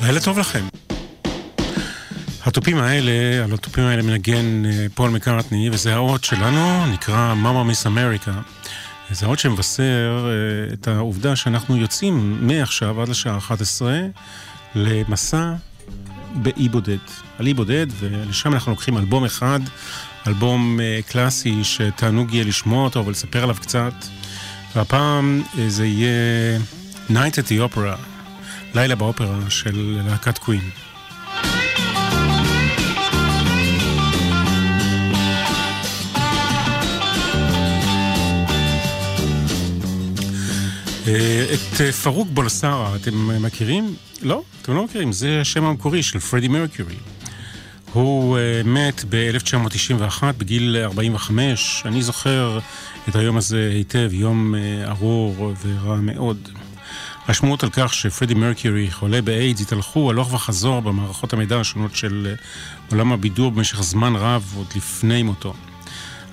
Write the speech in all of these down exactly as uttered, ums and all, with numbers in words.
לילה טוב לכם. התופים האלה, על התופים האלה מנגן פול מקרטני, וזה האות שלנו, נקרא Mama Miss America. זה האות שמבשר את העובדה שאנחנו יוצאים מעכשיו עד לשעה אחת עשרה למסע באי בודד. על אי בודד, ולשם אנחנו לוקחים אלבום אחד, אלבום קלאסי שתענוג יהיה לשמוע אותו, אבל לספר עליו קצת. והפעם זה יהיה A Night At The Opera, לילה באופרה של להקת קווין. את פרוק בולסרה, אתם מכירים? לא, אתם לא מכירים, זה השם המקורי של פרדי מרקיורי. הוא מת ב-אלף תשע מאות תשעים ואחת, בגיל ארבעים וחמש. אני זוכר את היום הזה היטב, יום ארור ורע מאוד. השמועות על כך שפרדי מרקיורי חולה באיידס התהלכו הלוך וחזור במערכות המידע השונות של עולם הבידור במשך זמן רב עוד לפני מותו.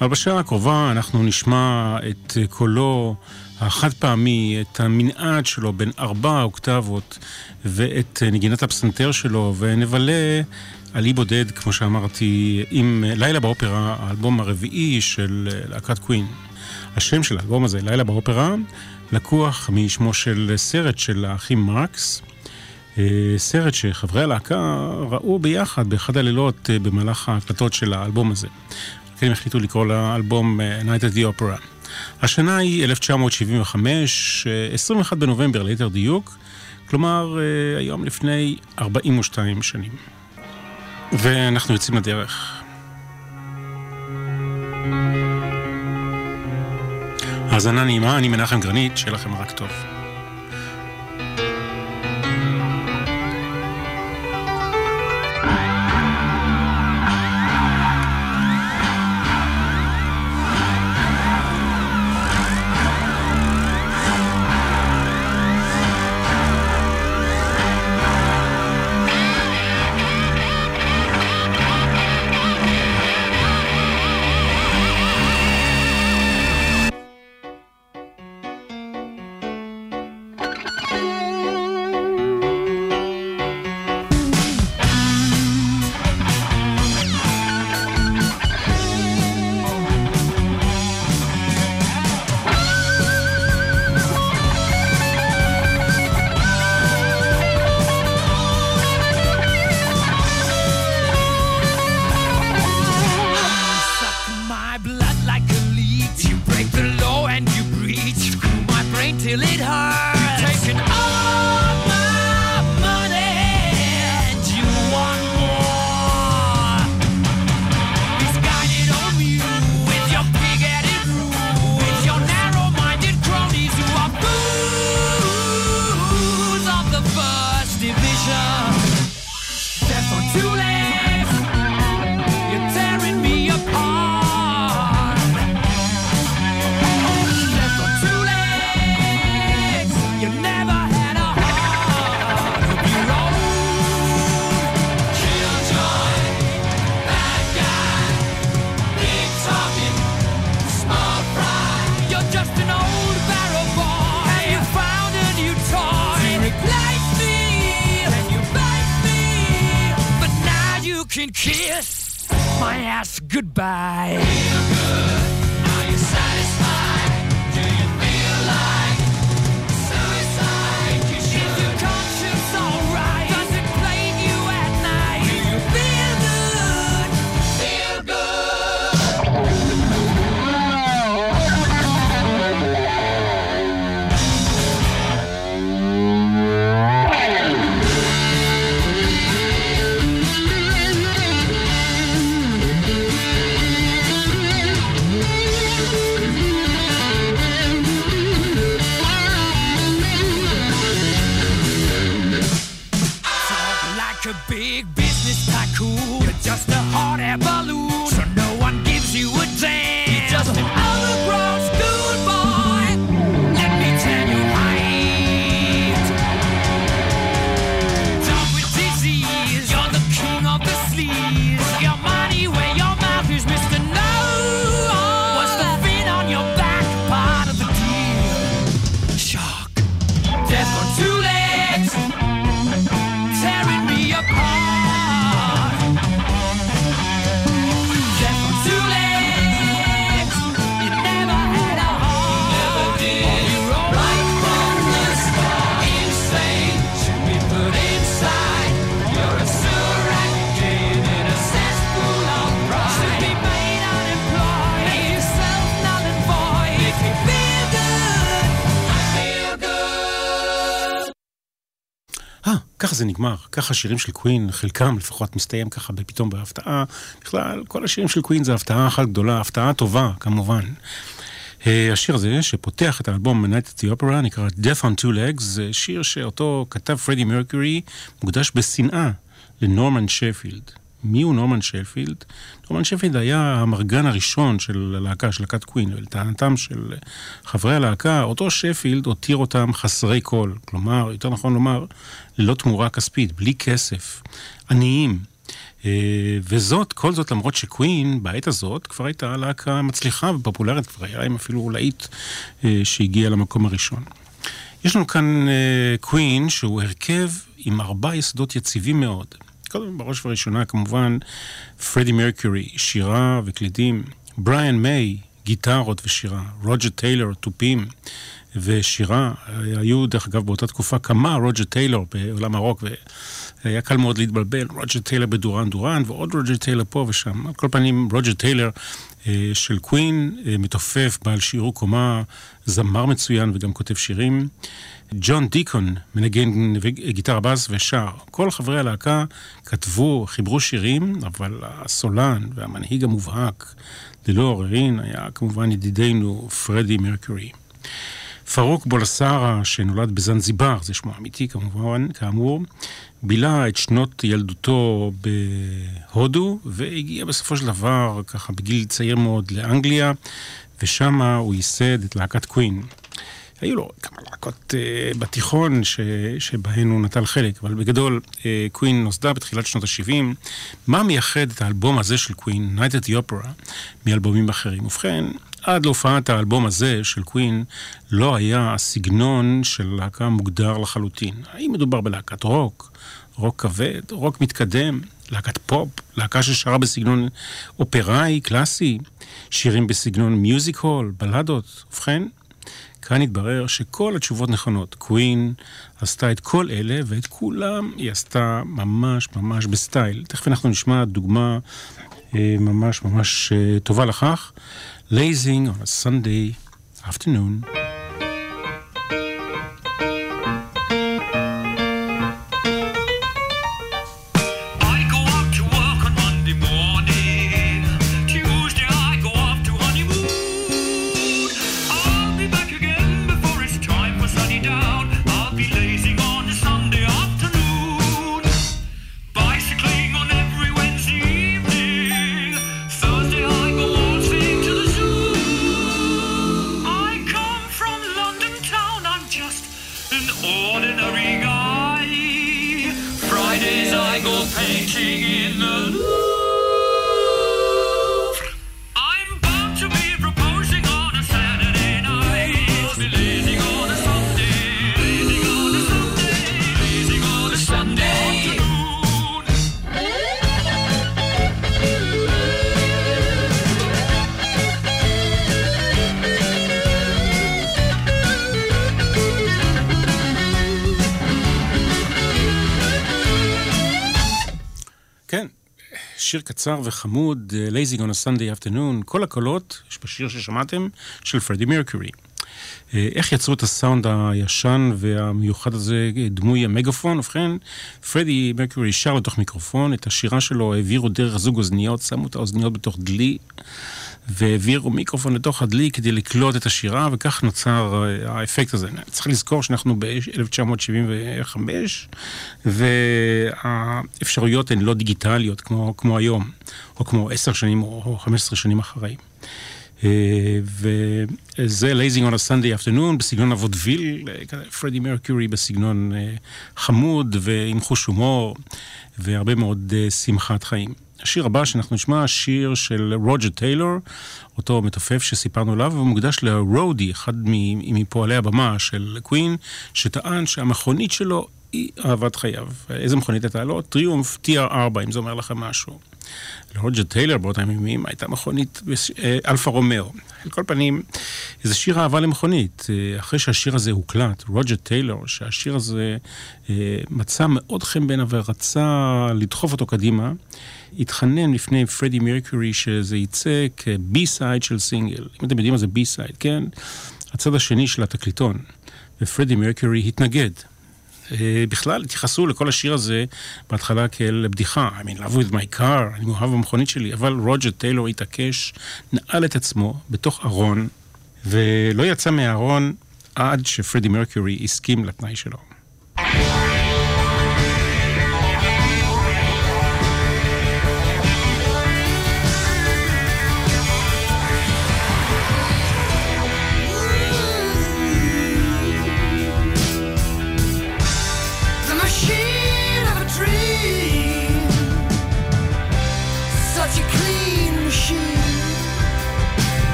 אבל בשעה הקרובה אנחנו נשמע את קולו החד פעמי, את המנעד שלו בין ארבע אוקטבות ואת נגינת הפסנתר שלו, ונבלה עלי בודד, כמו שאמרתי, עם לילה באופרה, האלבום הרביעי של להקת קווין. השם של האלבום הזה, לילה באופרה, לקוח משמו של סרט של האחים מרקס, סרט שחברי הלהקה ראו ביחד באחד הלילות במהלך ההקלטות של האלבום הזה. כן, הם החליטו לקרוא לאלבום Night at the Opera. השנה היא אלף תשע מאות שבעים וחמש, עשרים ואחד בנובמבר ליתר דיוק, כלומר היום לפני ארבעים ושתיים שנים. ואנחנו יוצאים לדרך. האזנה נעימה, אני מנחם גרנית, שיהיה לכם רק טוב. Death on two legs, terror ככה זה נגמר, ככה השירים של קווין, חלקם לפחות מסתיים ככה פתאום בהפתעה, בכלל כל השירים של קווין זה הפתעה אחת גדולה, הפתעה טובה כמובן. השיר הזה שפותח את האלבום A Night At The Opera נקרא Death on Two Legs, זה שיר שאותו כתב פרדי מרקורי, מוקדש בשנאה לנורמן שפילד. מי הוא נורמן שפילד? נורמן שפילד היה המרגן הראשון של הלהקה, של להקת קווין, ולטענתם של חברי הלהקה, אותו שפילד הותיר אותם חסרי כל, כלומר, יותר נכון לומר, ללא תמורה כספית, בלי כסף, עניים. וזאת, כל זאת למרות שקווין בעת הזאת כבר הייתה להקה מצליחה ופופולרית, כבר היה להם אפילו להיט שהגיע למקום הראשון. יש לנו כאן קווין שהוא הרכב עם ארבע יסודות יציבים מאוד. קודם בראש וראשונה כמובן פרדי מרקורי, שירה וקלידים, בריאן מיי, גיטרות ושירה, רוג'ר טיילור, טופים ושירה. היו דרך אגב באותה תקופה כמה רוג'ר טיילור בעולם הרוק, והיה קל מאוד להתבלבל, רוג'ר טיילור בדורן דורן ועוד רוג'ר טיילור פה ושם. על כל פנים רוג'ר טיילור של קווין, מתופף, בעל שיעור קומה, זמר מצוין וגם כותב שירים. ג'ון דיקון מנגן גיטרה בס ושר. כל חברי הלהקה כתבו, חיברו שירים, אבל הסולן והמנהיג המובהק ללא עוררין היה כמובן ידידנו פרדי מרקורי. פארוק בולסרה, שנולד בזנזיבר, זה שמו אמיתי כמובן, כאמור, בילה את שנות ילדותו בהודו, והגיע בסופו של דבר, ככה בגיל צעיר מאוד, לאנגליה, ושם הוא ייסד את להקת קווין. היו לו כמה להקות uh, בתיכון ש, שבהן הוא נטל חלק, אבל בגדול uh, קווין נוסדה בתחילת שנות ה-שבעים. מה מייחד את האלבום הזה של קווין, Night at the Opera, מאלבומים אחרים? ובכן, עד להופעת האלבום הזה של קווין לא היה הסגנון של להקה מוגדר לחלוטין. האם מדובר בלהקת רוק, רוק כבד, רוק מתקדם, להקת פופ, להקה ששרה בסגנון אופראי, קלאסי, שירים בסגנון מיוזיק הול, בלדות, ובכן, כאן התברר שכל התשובות נכונות. קווין עשתה את כל אלה, ואת כולם היא עשתה ממש ממש בסטייל. תכף אנחנו נשמע דוגמה ממש ממש טובה לכך. Lazing on a Sunday afternoon. שיר קצר וחמוד, Lazing on a Sunday Afternoon, כל הקולות בשיר ששמעתם של פרדי מרקורי. איך יצרו את הסאונד הישן והמיוחד הזה, דמוי המגפון? ובכן, פרדי מרקורי שר לתוך מיקרופון, את השירה שלו העבירו דרך זוג אוזניות, שמו את האוזניות בתוך דלי, והעבירו מיקרופון לתוך הדלי כדי לקלוט את השירה, וכך נוצר האפקט הזה. צריך לזכור שאנחנו ב-אלף תשע מאות שבעים וחמש, והאפשרויות הן לא דיגיטליות כמו, כמו היום, או כמו עשר שנים או חמש עשרה שנים אחרי. וזה Lazing on a Sunday Afternoon בסגנון הוודוויל, פרדי מרקורי בסגנון חמוד ועם חוש הומור והרבה מאוד שמחת חיים. השיר הבא שאנחנו נשמע, השיר של רוג'ר טיילור, אותו מתופף שסיפרנו עליו, והוא מוקדש לרודי, אחד מפועלי הבמה של קווין, שטען שהמכונית שלו היא אהבת חייו. איזה מכונית הייתה לו? טריומף טי אר ארבע, אם זה אומר לכם משהו. לרוג'ר טיילור באותם ימים הייתה מכונית אלפה רומאו. על כל פנים, זה שיר אהבה למכונית. אחרי שהשיר הזה הוקלט, רוג'ר טיילור, שהשיר הזה מצא מאוד חן בעיניו ורצה לדחוף אותו קדימה, התחנן לפני פרדי מרקורי שזה יצא כ-B-side של סינגל. אם אתם יודעים מה זה B-side, כן? הצד השני של התקליטון. ופרדי מרקורי התנגד. בכלל התייחסו לכל השיר הזה בהתחלה כאל בדיחה, I mean, love with my car, אני מאוהב במכונית שלי, אבל רוג'ר טיילור התעקש, נעל את עצמו בתוך ארון, ולא יצא מהארון עד שפרדי מרקיורי הסכים לתנאי שלו.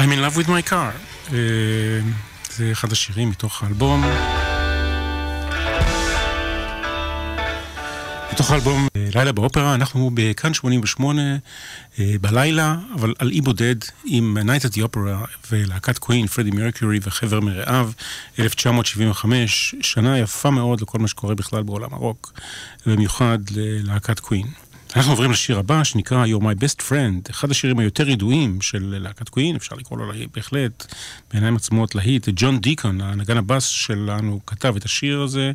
I'm in love with my car. Uh, זה אחד השירים מתוך האלבום. מתוך האלבום לילה באופרה, אנחנו בכאן שמונים ושמונה uh, בלילה, אבל על אי בודד עם A Night at The Opera ולהקת קווין, פרדי מרקיורי וחבר מרעיו, אלף תשע מאות שבעים וחמש, שנה יפה מאוד לכל מה שקורה בכלל בעולם הרוק, במיוחד ללהקת קווין. אנחנו עוברים לשיר הבא שנקרא You're My Best Friend, אחד השירים היותר ידועים של להקת קווין, אפשר לקרוא לו בהחלט בעיניים עצמות להיט. ג'ון דיקון, הנגן הבאס שלנו, כתב את השיר הזה,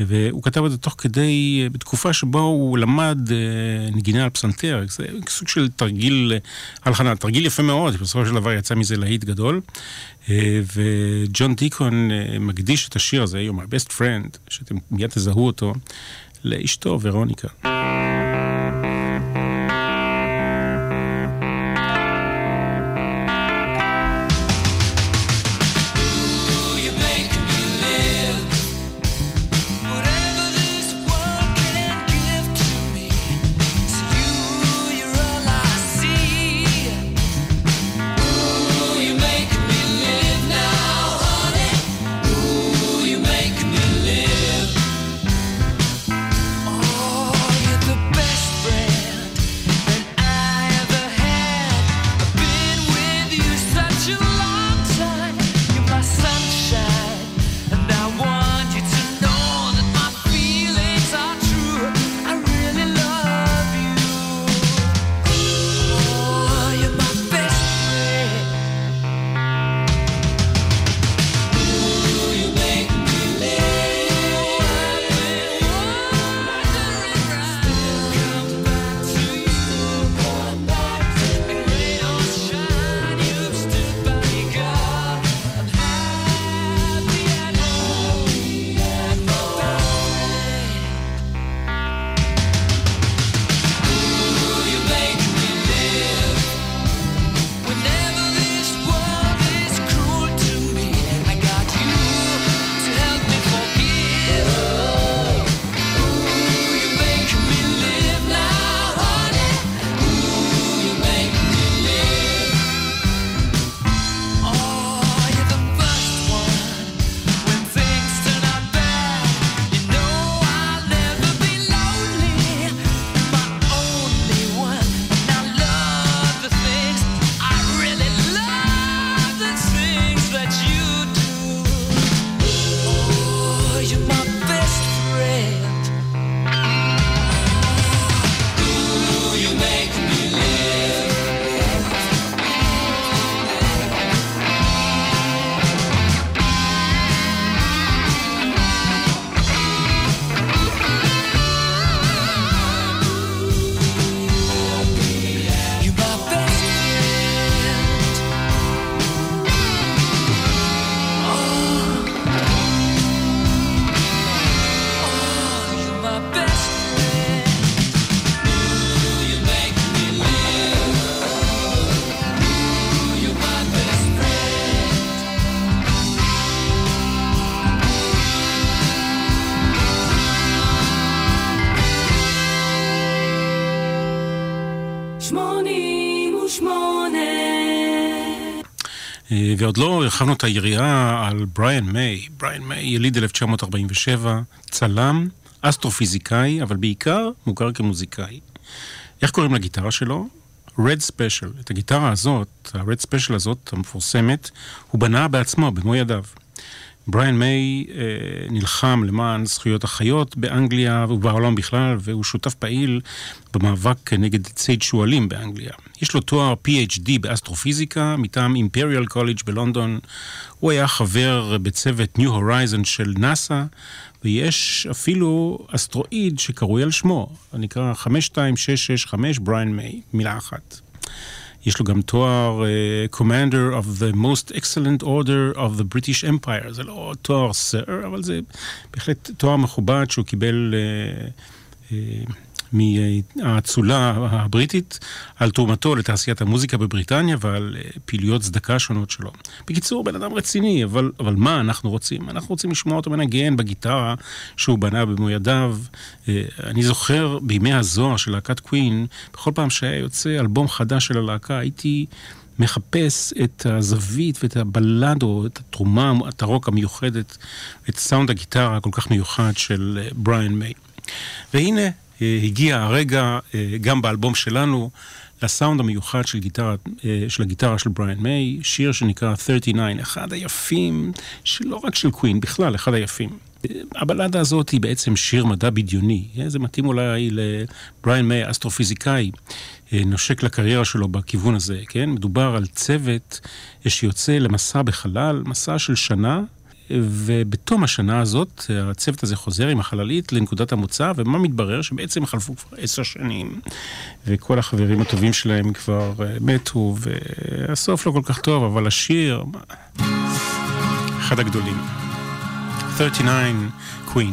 והוא כתב את זה תוך כדי, בתקופה שבו הוא למד נגינה על פסנתר, זה סוג של תרגיל הלחנה, תרגיל יפה מאוד, בסופו של דבר יצא מזה להיט גדול, וג'ון דיקון מקדיש את השיר הזה, You're My Best Friend, שאתם מיד תזהו אותו, לאשתו ורוניקה. שמונים ושמונה. ועוד לא הרחבנו את היריעה על בריאן מיי. בריאן מיי יליד אלף תשע מאות ארבעים ושבע, צלם, אסטרופיזיקאי, אבל בעיקר מוכר כמוזיקאי. איך קוראים לגיטרה שלו? Red Special. את הגיטרה הזאת, ה-Red Special הזאת, המפורסמת, הוא בנה בעצמו, במו ידיו. בריאן מיי אה, נלחם למען זכויות החיות באנגליה ובעולם בכלל, והוא שותף פעיל במאבק נגד ציד שועלים באנגליה. יש לו תואר פי אייץ' די באסטרופיזיקה מטעם Imperial College בלונדון. הוא היה חבר בצוות New Horizons של נאסא, ויש אפילו אסטרואיד שקרוי על שמו, הנקרא חמש שתיים שש שש חמש בריאן מיי, מילה אחת. יש לו גם תואר uh, Commander of the Most Excellent Order of the British Empire. זה לא תואר סר, אבל זה בהחלט תואר מכובד שהוא קיבל uh, uh, מהאצולה הבריטית על תרומתו לתעשיית המוזיקה בבריטניה ועל uh, פעילויות צדקה שונות שלו. בקיצור, בן אדם רציני, אבל, אבל מה אנחנו רוצים? אנחנו רוצים לשמוע אותו מנגן בגיטרה שהוא בנה במו ידיו. Uh, אני זוכר בימי הזוהר של להקת קווין, בכל פעם שהיה יוצא אלבום חדש של הלהקה, הייתי מחפש את הזווית ואת הבלדו, את התרומה, את הרוק המיוחדת, את סאונד הגיטרה הכל כך מיוחד של uh, בריאן מיי. והנה, הגיע הרגע, גם באלבום שלנו, לסאונד המיוחד של, גיטרה, של הגיטרה של בריאן מיי, שיר שנקרא תשעים ותשע, אחד היפים, שלא רק של קווין, בכלל, אחד היפים. הבלדה הזאת היא בעצם שיר מדע בדיוני, זה מתאים אולי לבריאן מיי, אסטרופיזיקאי, נושק לקריירה שלו בכיוון הזה, כן? מדובר על צוות שיוצא למסע בחלל, מסע של שנה, ובתום השנה הזאת, הצוות הזה חוזר עם החללית לנקודת המוצא, ומה מתברר? שבעצם חלפו כבר עשר שנים, וכל החברים הטובים שלהם כבר מתו, והסוף לא כל כך טוב, אבל השיר, אחד הגדולים. תשעים ותשע, קווין.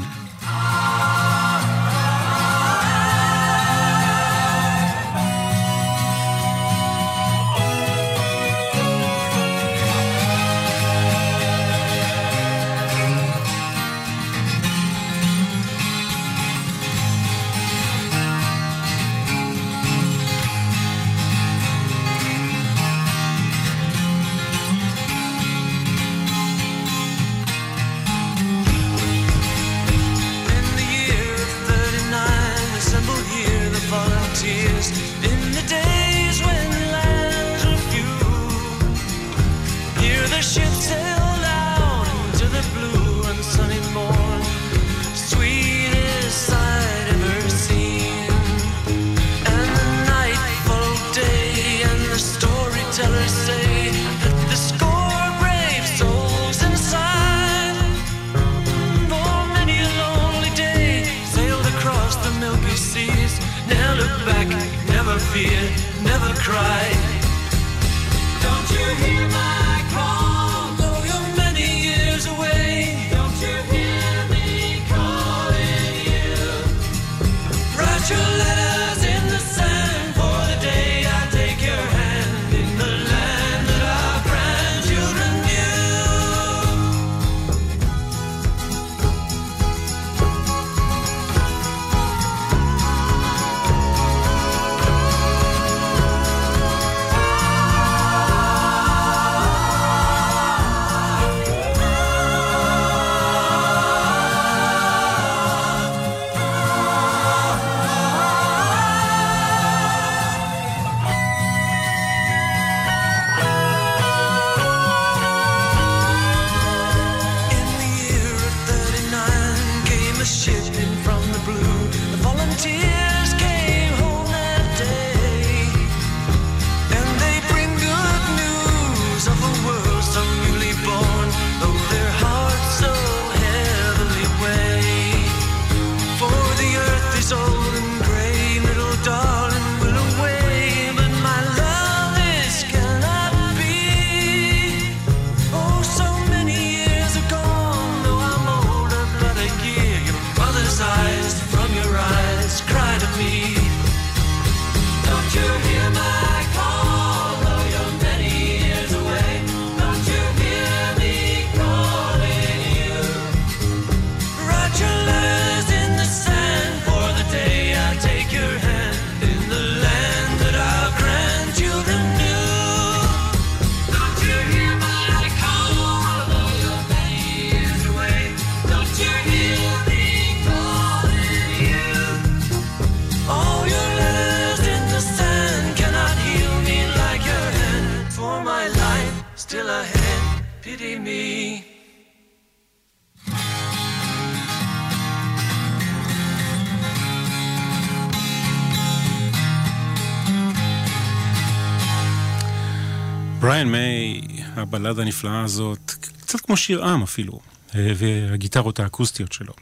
בריאן מיי, הבלדה הנפלאה הזאת, קצת כמו שיר עם אפילו, והגיטרות האקוסטיות שלו.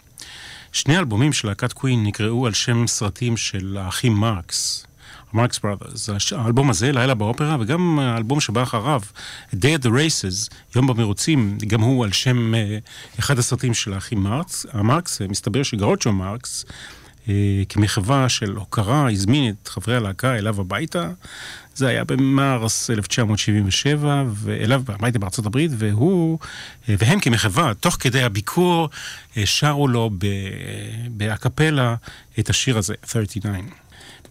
שני אלבומים של להקת קווין נקראו על שם סרטים של האחים מרקס, Marx Brothers. האלבום הזה, לילה באופרה, וגם האלבום שבא אחריו, Day at the Races, יום במרוצים, גם הוא על שם אחד הסרטים של האחים מרקס. המרקס, מסתבר שגרוצ'ו מרקס, כמחווה של הוקרה, הזמין את חברי הלהקה אליו הביתה. זה היה במרס אלף תשע מאות שבעים ושבע, ואליו הביתה בארצות הברית, והוא, והם כמחווה, תוך כדי הביקור, שרו לו באקפלה את השיר הזה, תשעים ותשע.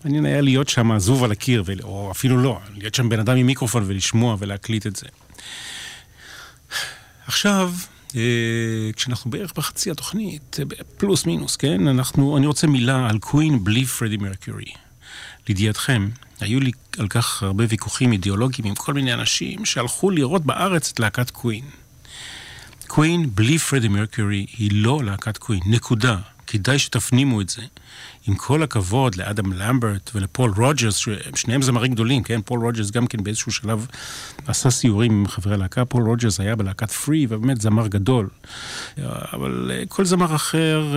מעניין היה להיות שם עזוב על הקיר, או אפילו לא, להיות שם בן אדם עם מיקרופון ולשמוע ולהקליט את זה. עכשיו, כשאנחנו בערך בחצי התוכנית, פלוס מינוס, כן? אנחנו, אני רוצה מילה על קווין בלי פרדי מרקיורי. לידיעתכם, היו לי על כך הרבה ויכוחים אידיאולוגיים עם כל מיני אנשים שהלכו לראות בארץ את להקת קווין. קווין בלי פרדי מרקיורי היא לא להקת קווין, נקודה. כדאי שתפנימו את זה. עם כל הכבוד לאדם למברט ולפול רוג'רס, שניהם זמרים גדולים, כן? פול רוג'רס גם כן באיזשהו שלב עשה סיורים עם חברי הלהקה. פול רוג'רס היה בלהקת פרי, ובאמת זמר גדול. אבל כל זמר אחר,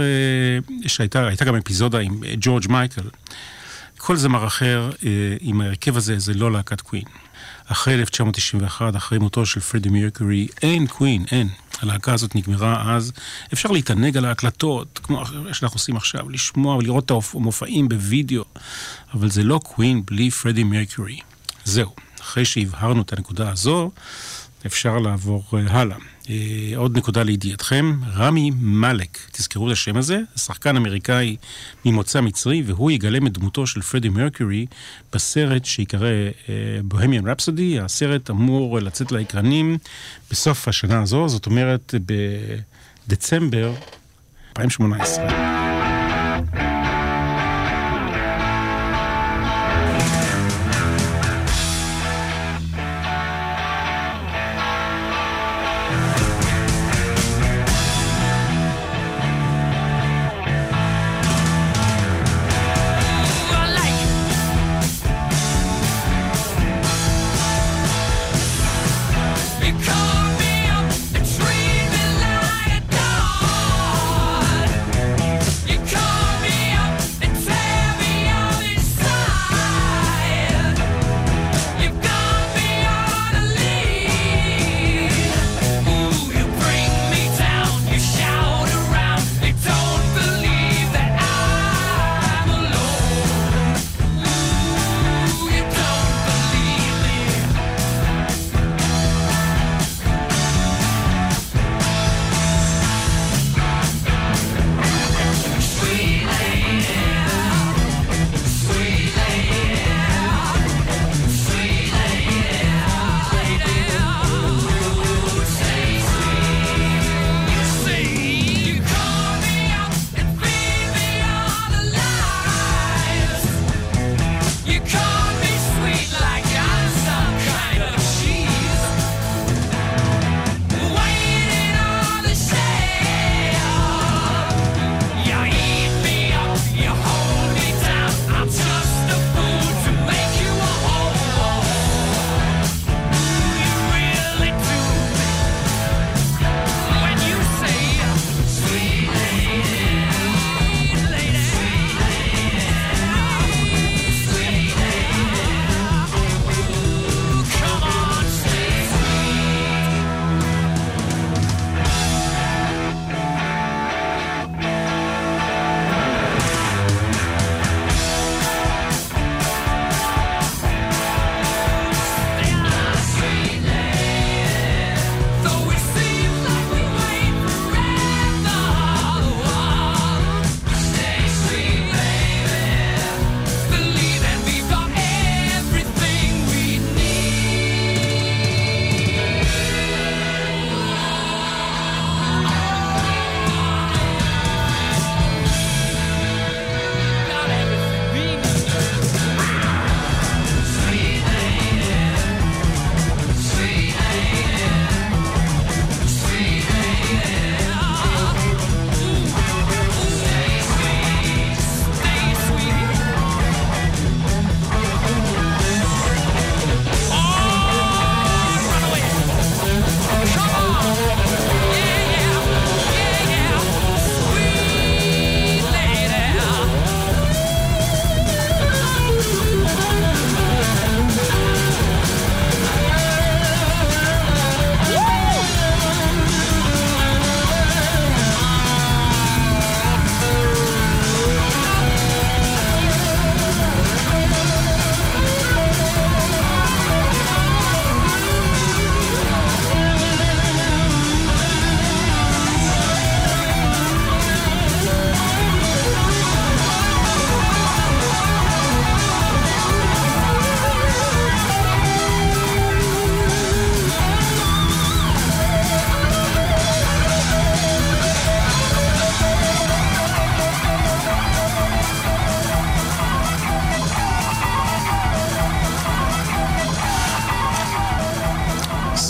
שהייתה, הייתה גם אפיזודה עם ג'ורג' מייקל, כל זמר אחר עם הרכב הזה, זה לא להקת קווין. אחרי אלף תשע מאות תשעים ואחת, אחרי מותו של פרדי מרקיורי, אין קווין, אין. הלהקה הזאת נגמרה אז. אפשר להתענג על ההקלטות, כמו שאנחנו עושים עכשיו, לשמוע ולראות את המופעים בווידאו, אבל זה לא קווין בלי פרדי מרקיורי. זהו. אחרי שהבהרנו את הנקודה הזו, אפשר לעבור הלאה. עוד נקודה לידיעתכם, רמי מלק, תזכרו את השם הזה, שחקן אמריקאי ממוצא מצרי, והוא יגלם את דמותו של פרדי מרקיורי בסרט שיקרא Bohemian Rhapsody. הסרט אמור לצאת לאקרנים בסוף השנה הזו, זאת אומרת בדצמבר אלפיים שמונה עשרה.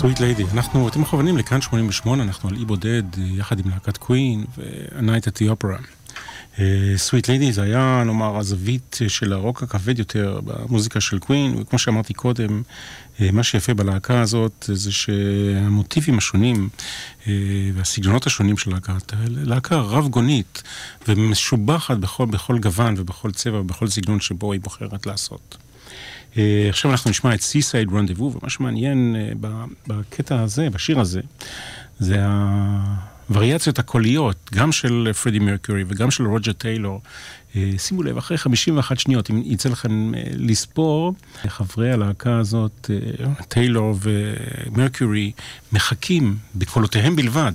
Sweet Lady. אנחנו, אתם מכוונים לכאן שמונים ושמונה, אנחנו על אי בודד יחד עם להקת קווין ו-A Night at The Opera. Sweet Lady זה היה, נאמר, הזווית של הרוק הכבד יותר במוזיקה של קווין, וכמו שאמרתי קודם, מה שיפה בלהקה הזאת זה שהמוטיבים השונים והסגנונות השונים של להקה, להקה רב גונית ומשובחת בכל, בכל גוון ובכל צבע ובכל סגנון שבו היא בוחרת לעשות. עכשיו אנחנו נשמע את B-side רנדבו, ומה שמעניין בקטע הזה, בשיר הזה, זה הווריאציות הקוליות, גם של פרדי מרקורי וגם של רוג'ר טיילור. שימו לב, אחרי חמישים ואחת שניות, אם יצא לכם לספור, חברי הלהקה הזאת, טיילור ומרקורי, מחכים בקולותיהם בלבד.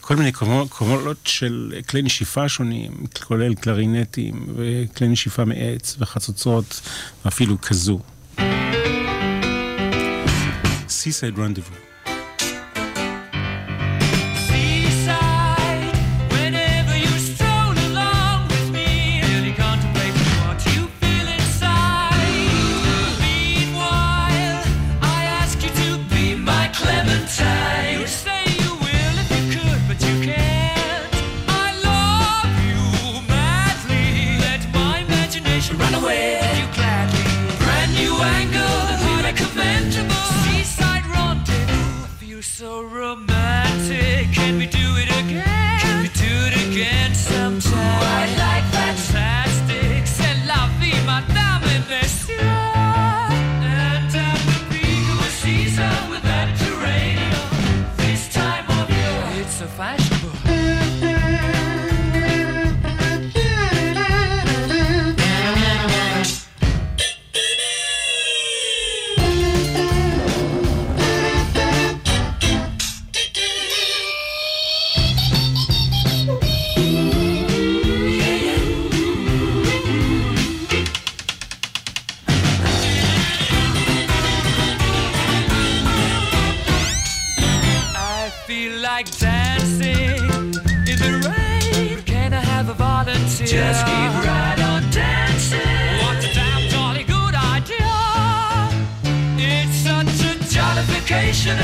כל מיני קומולות של כלי נשיפה שונים, כולל קלרינטים וכלי נשיפה מעץ וחצוצות ואפילו כזו. Seaside Rendezvous.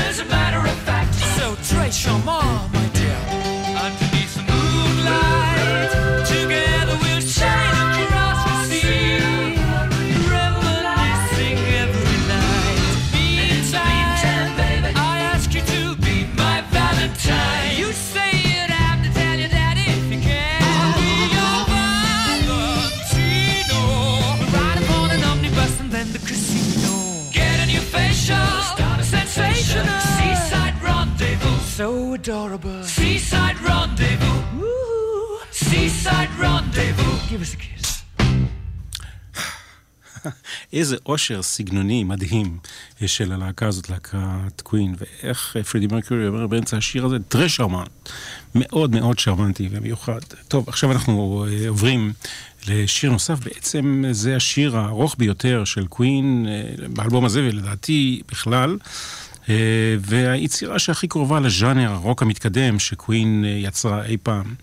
As a matter of fact, so trace your mom, my dear, underneath the moonlight, together we'll sail across the sea, reminiscing every night. Meantime, baby, I ask you to be my Valentine. You say you'd have to tell your daddy if you can. I'll be your Valentino. Ride upon an omnibus and then the casino. Get a new facial. Seaside rendezvous, so adorable. Seaside rendezvous, woo. Seaside rendezvous, give us a kiss. איזה אושר סגנוני מדהים של הלהקה הזאת, להקת קווין, ואיך פרדי מרקורי אומר באמצע השיר הזה, טרי שרמנט, מאוד מאוד שרמנטי ומיוחד. טוב, עכשיו אנחנו עוברים לשיר נוסף, בעצם זה השיר הארוך ביותר של קווין באלבום הזה, ולדעתי בכלל, והיצירה שהכי קרובה לז'אנר הרוק המתקדם שקווין יצרה אי פעם.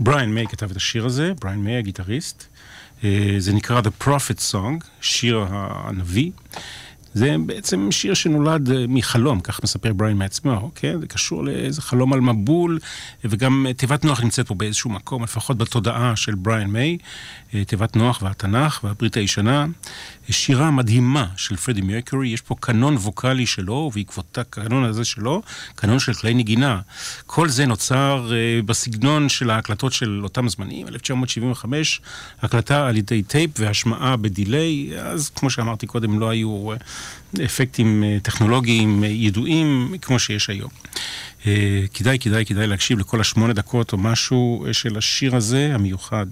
בריאן מיי כתב את השיר הזה, בריאן מיי הגיטריסט, זה נקרא The Prophet Song, שיר הנביא. זה בעצם שיר שנולד מחלום, כך מספר בריין מעצמו, אוקיי? זה קשור לאיזה חלום על מבול, וגם תיבת נוח נמצאת פה באיזשהו מקום, לפחות בתודעה של בריין מיי, תיבת נוח והתנ"ך והברית הישנה. שירה מדהימה של פרדי מרקורי, יש פה קנון ווקלי שלו, ועקבות הקנון הזה שלו, קנון של כלי נגינה. כל זה נוצר בסגנון של ההקלטות של אותם זמנים, אלף תשע מאות שבעים וחמש, הקלטה על ידי טייפ והשמעה בדילי, אז כמו שאמרתי קודם לא היו אפקטים טכנולוגיים ידועים כמו שיש היום. כדאי, כדאי, כדאי להקשיב לכל השמונה דקות או משהו של השיר הזה המיוחד.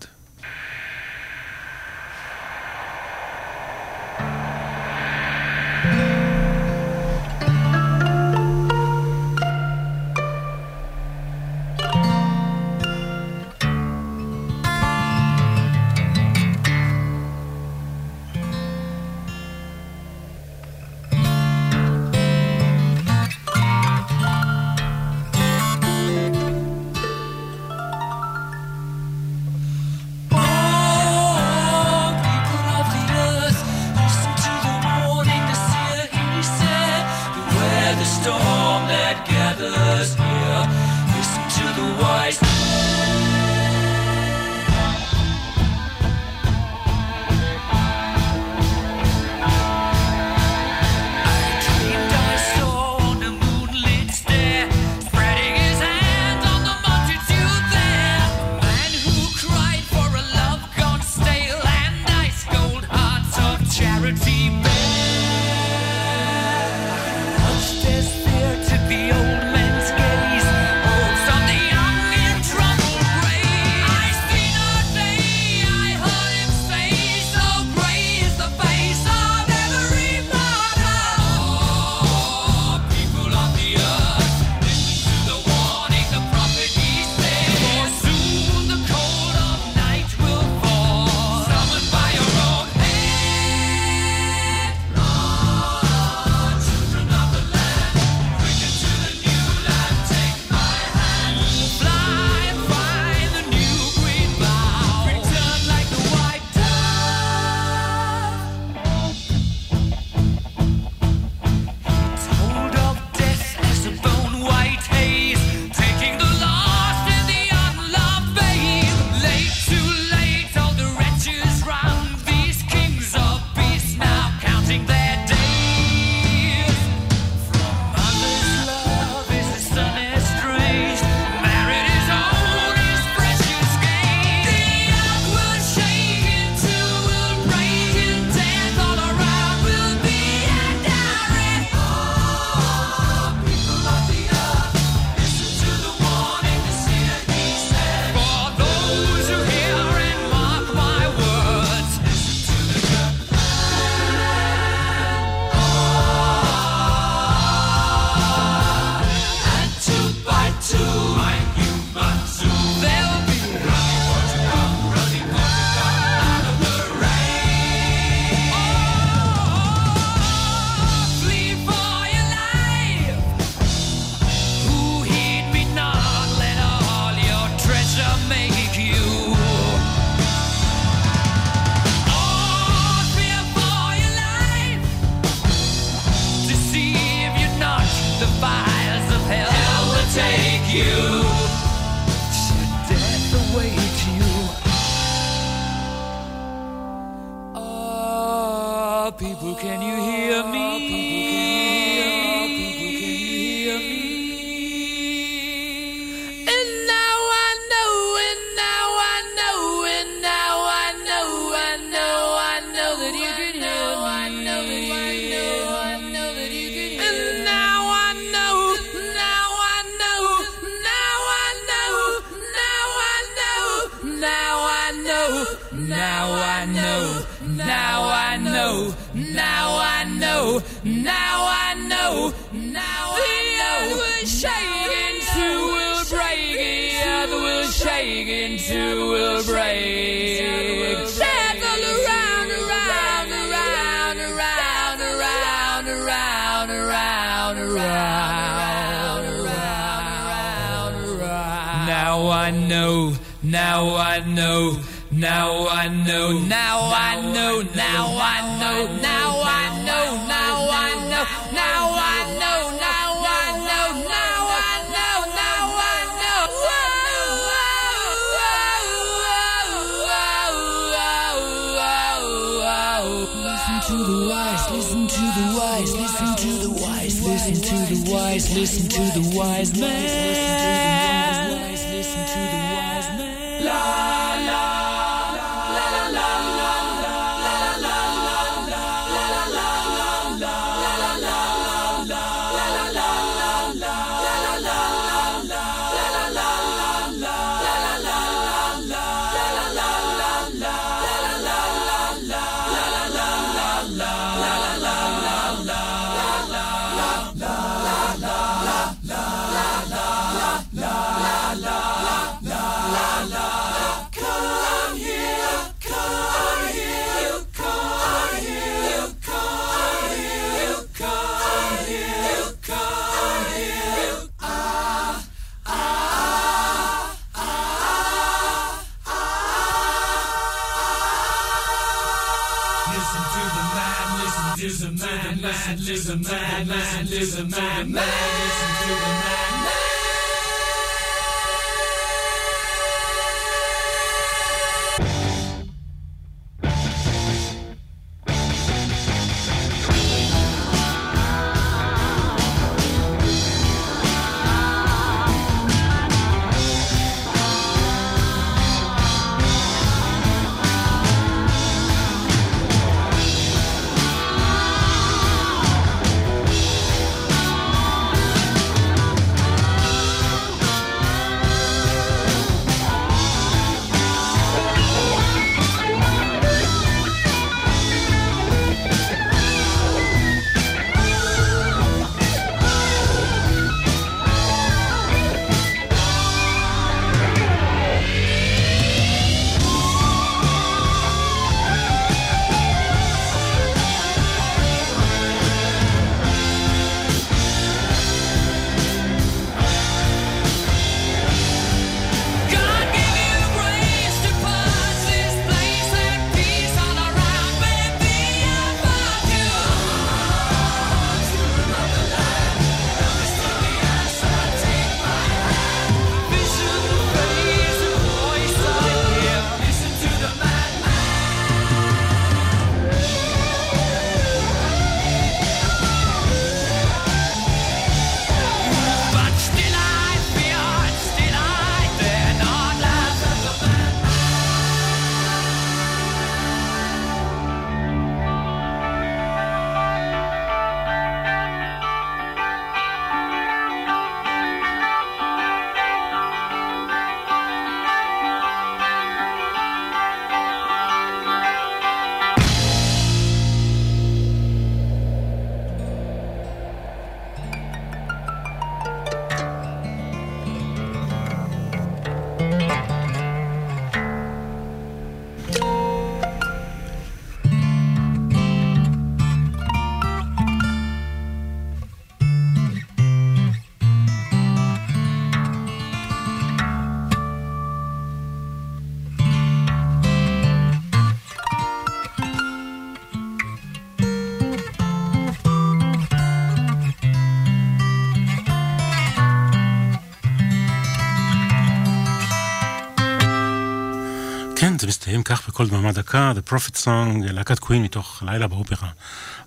זה מסתיים כך בכל דממה דקה, The Prophet Song, להקת קווין מתוך לילה באופרה.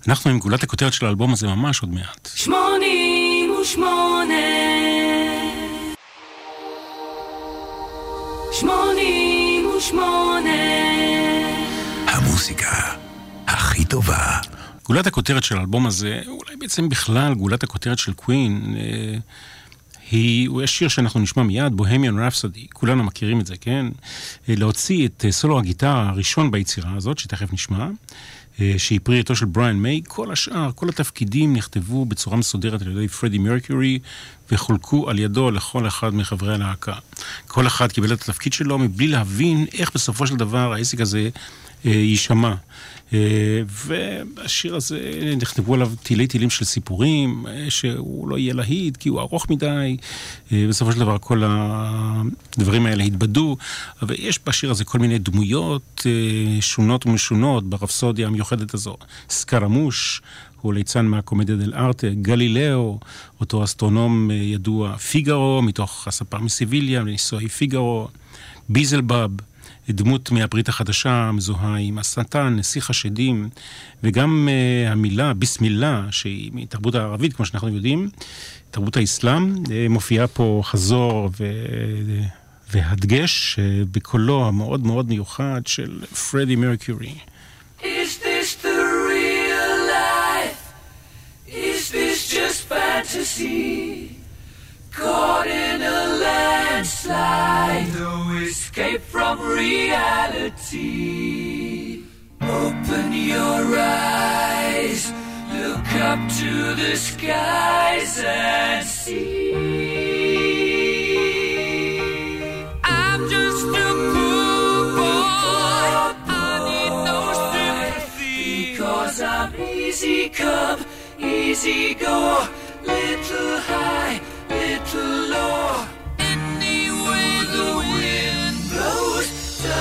אנחנו עם גולת הכותרת של האלבום הזה ממש עוד מעט. שמונים ושמונה שמונים ושמונה המוזיקה הכי טובה. גולת הכותרת של האלבום הזה, אולי בעצם בכלל גולת הכותרת של קווין, אה, היא, הוא השיר שאנחנו נשמע מיד, Bohemian Rhapsody, כולנו מכירים את זה, כן? להוציא את סולו הגיטרה הראשון ביצירה הזאת, שתכף נשמע, שהיא פרי עטו של בריאן מיי, כל השאר, כל התפקידים נכתבו בצורה מסודרת על ידי פרדי מרקיורי, וחולקו על ידו לכל אחד מחברי הלהקה. כל אחד קיבל את התפקיד שלו מבלי להבין איך בסופו של דבר העסק הזה יישמע. והשיר הזה נכתבו עליו תילי תילים של סיפורים שהוא לא יהיה להיט כי הוא ארוך מדי, בסופו של דבר כל הדברים האלה התבדו, אבל יש בשיר הזה כל מיני דמויות שונות ומשונות ברפסודיה המיוחדת הזו. סקרמוש הוא ליצן מהקומדיה דל ארטה, גלילאו, אותו אסטרונום ידוע, פיגארו מתוך הספר מסיביליה, נישואי פיגארו, ביזלבאב, דמות מהברית החדשה, מזוהה עם השטן, נסיך השדים, וגם uh, המילה ביסמילה, שהיא מתרבות הערבית, כמו שאנחנו יודעים, תרבות האסלאם, uh, מופיעה פה חזור ו... והדגש uh, בקולו המאוד מאוד מיוחד של פרדי מרקיורי. Is this the real life? Is this just fantasy? Caught in a landslide, no escape from reality. Open your eyes, look up to the skies and see. I'm just a poor boy, I need no sympathy. Because I'm easy come, easy go, little high, little law. Anyway the wind blows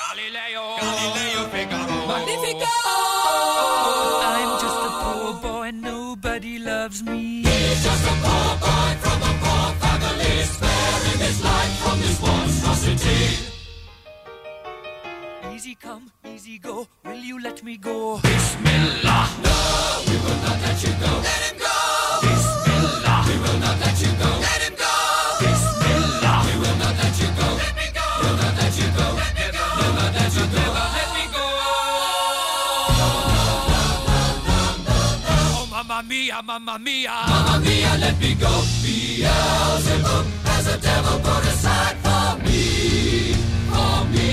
Galileo, Galileo, Figaro, Magnifico. I'm just a poor boy, nobody loves me. He's just Mamma mia, Mamma mia, let me go. Beelzebub has a devil put aside for me, for me,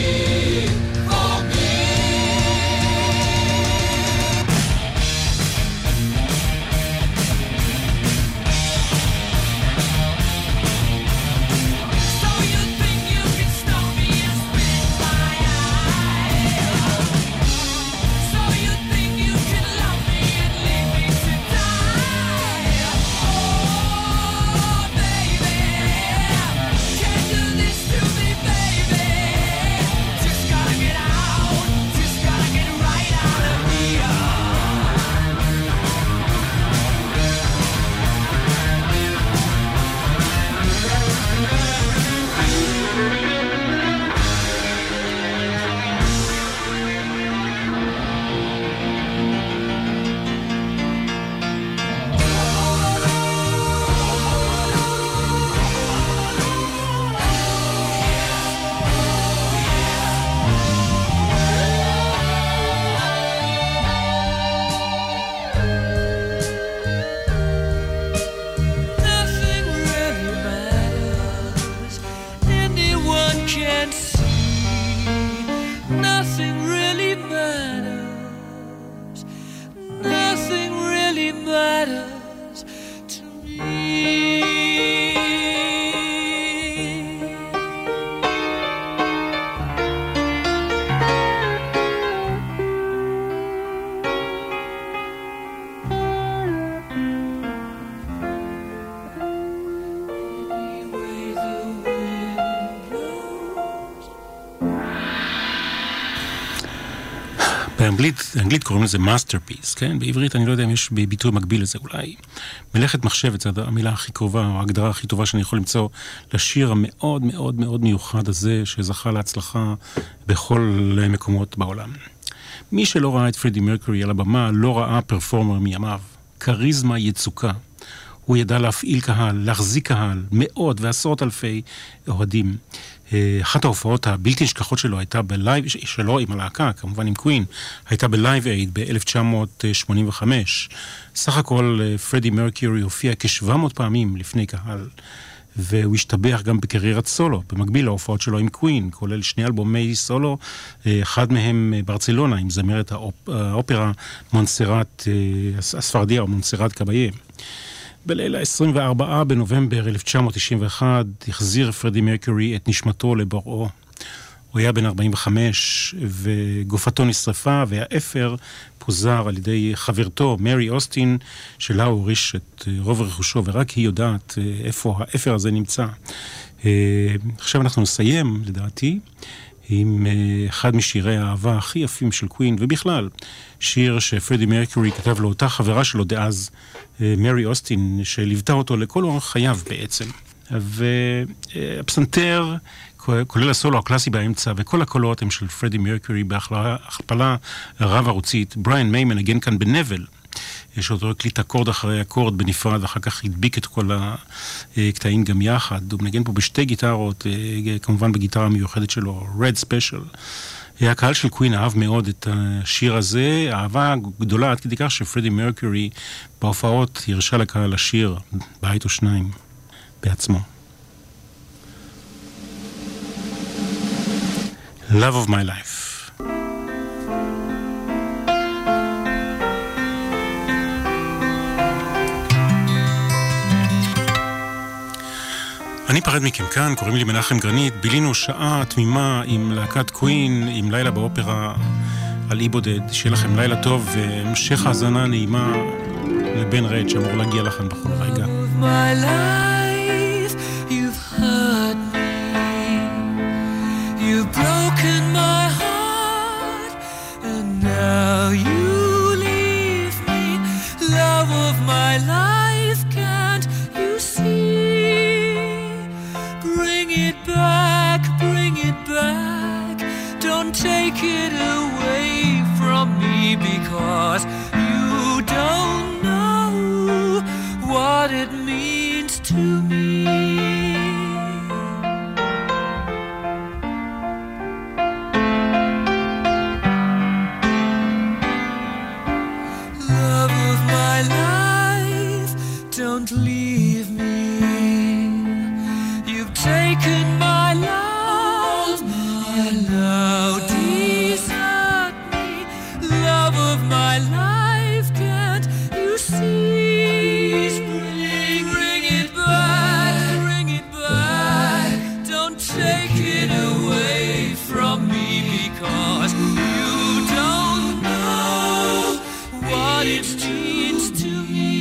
for me. So you think you can stop me and split my eyes? So you think you can love me and leave me to die? באנגלית, באנגלית קוראים לזה masterpiece, כן? בעברית, אני לא יודע אם יש ביטוי מקביל לזה, אולי. מלאכת מחשבת, זו המילה הכי קרובה, או ההגדרה הכי טובה שאני יכול למצוא לשיר המאוד מאוד מאוד מיוחד הזה, שזכה להצלחה בכל מקומות בעולם. מי שלא ראה את פרדי מרקורי על הבמה, לא ראה פרפורמר מימיו. קריזמה יצוקה. הוא ידע להפעיל קהל, להחזיק קהל, מאות ועשרות אלפי אוהדים. אחת ההופעות הבלתי נשכחות שלו הייתה בלייב, שלו עם הלהקה, כמובן עם קווין, הייתה בלייב אייד ב-אלף תשע מאות שמונים וחמש. סך הכל פרדי מרקיורי הופיע כ-שבע מאות פעמים לפני קהל, והוא השתבח גם בקריירת סולו, במקביל להופעות שלו עם קווין, כולל שני אלבומי סולו, אחד מהם ברצלונה, עם זמרת האופרה מונסרט, הספרדיה או מונסרט קבאיה. בלילה עשרים וארבעה בנובמבר אלף תשע מאות תשעים ואחת החזיר פרדי מרקורי את נשמתו לבוראו. הוא היה בן ארבעים וחמש וגופתו נשרפה והאפר פוזר על ידי חברתו מרי אוסטין, שלה הוא הוריש את רוב רכושו ורק היא יודעת איפה האפר הזה נמצא. עכשיו אנחנו נסיים לדעתי עם אחד משירי האהבה הכי יפים של קווין, ובכלל שיר שפרדי מרקורי כתב לאותה חברה שלו דאז, מרי אוסטין, שליוותה אותו לכל אורח חייו בעצם. והפסנתר, כולל הסולו הקלאסי באמצע, וכל הקולות הם של פרדי מרקורי בהכפלה רב ערוצית. בריאן מיי מנגן כאן בנבל, שאותו הקליט אקורד אחרי אקורד בנפרד, אחר כך הדביק את כל הקטעים גם יחד. הוא מנגן פה בשתי גיטרות, כמובן בגיטרה המיוחדת שלו, Red Special. הקהל של קווין אהב מאוד את השיר הזה, אהבה גדולה עד כדי כך שפרדי מרקורי בהופעות הרשה לקהל השיר בית או שניים בעצמו. Love of my life. אני פרד מכם כאן, קוראים לי מנחם גרנית, בילינו שעה תמימה עם להקת קווין, עם לילה באופרה על אי בודד. שיהיה לכם לילה טוב והמשך האזנה נעימה לבן רד שאמור להגיע לכאן בכל רגע. Don't take it away from me, because you don't know what it means to me. Love of my life, don't leave me. You've taken my life. Now desert me, love of my life, can't you see? Bring, bring it back, bring it back. Don't take it away from me, because you don't know what it means to me.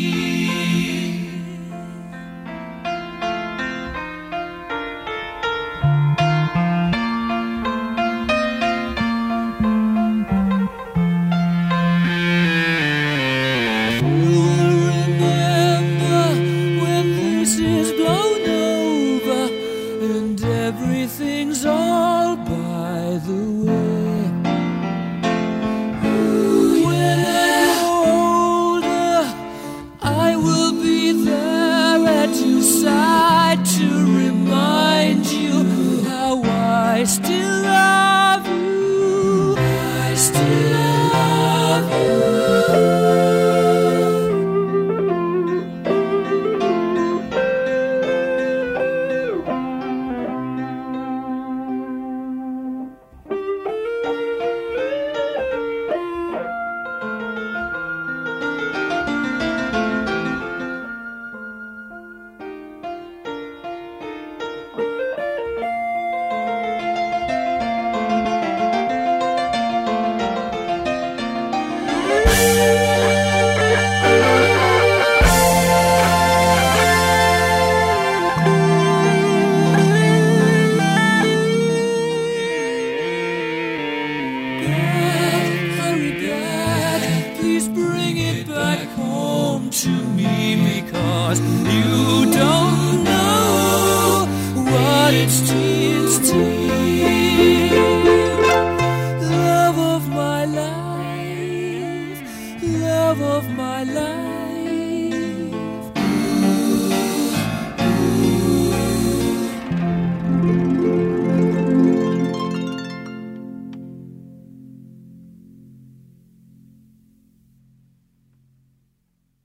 Love of my life, love of my life.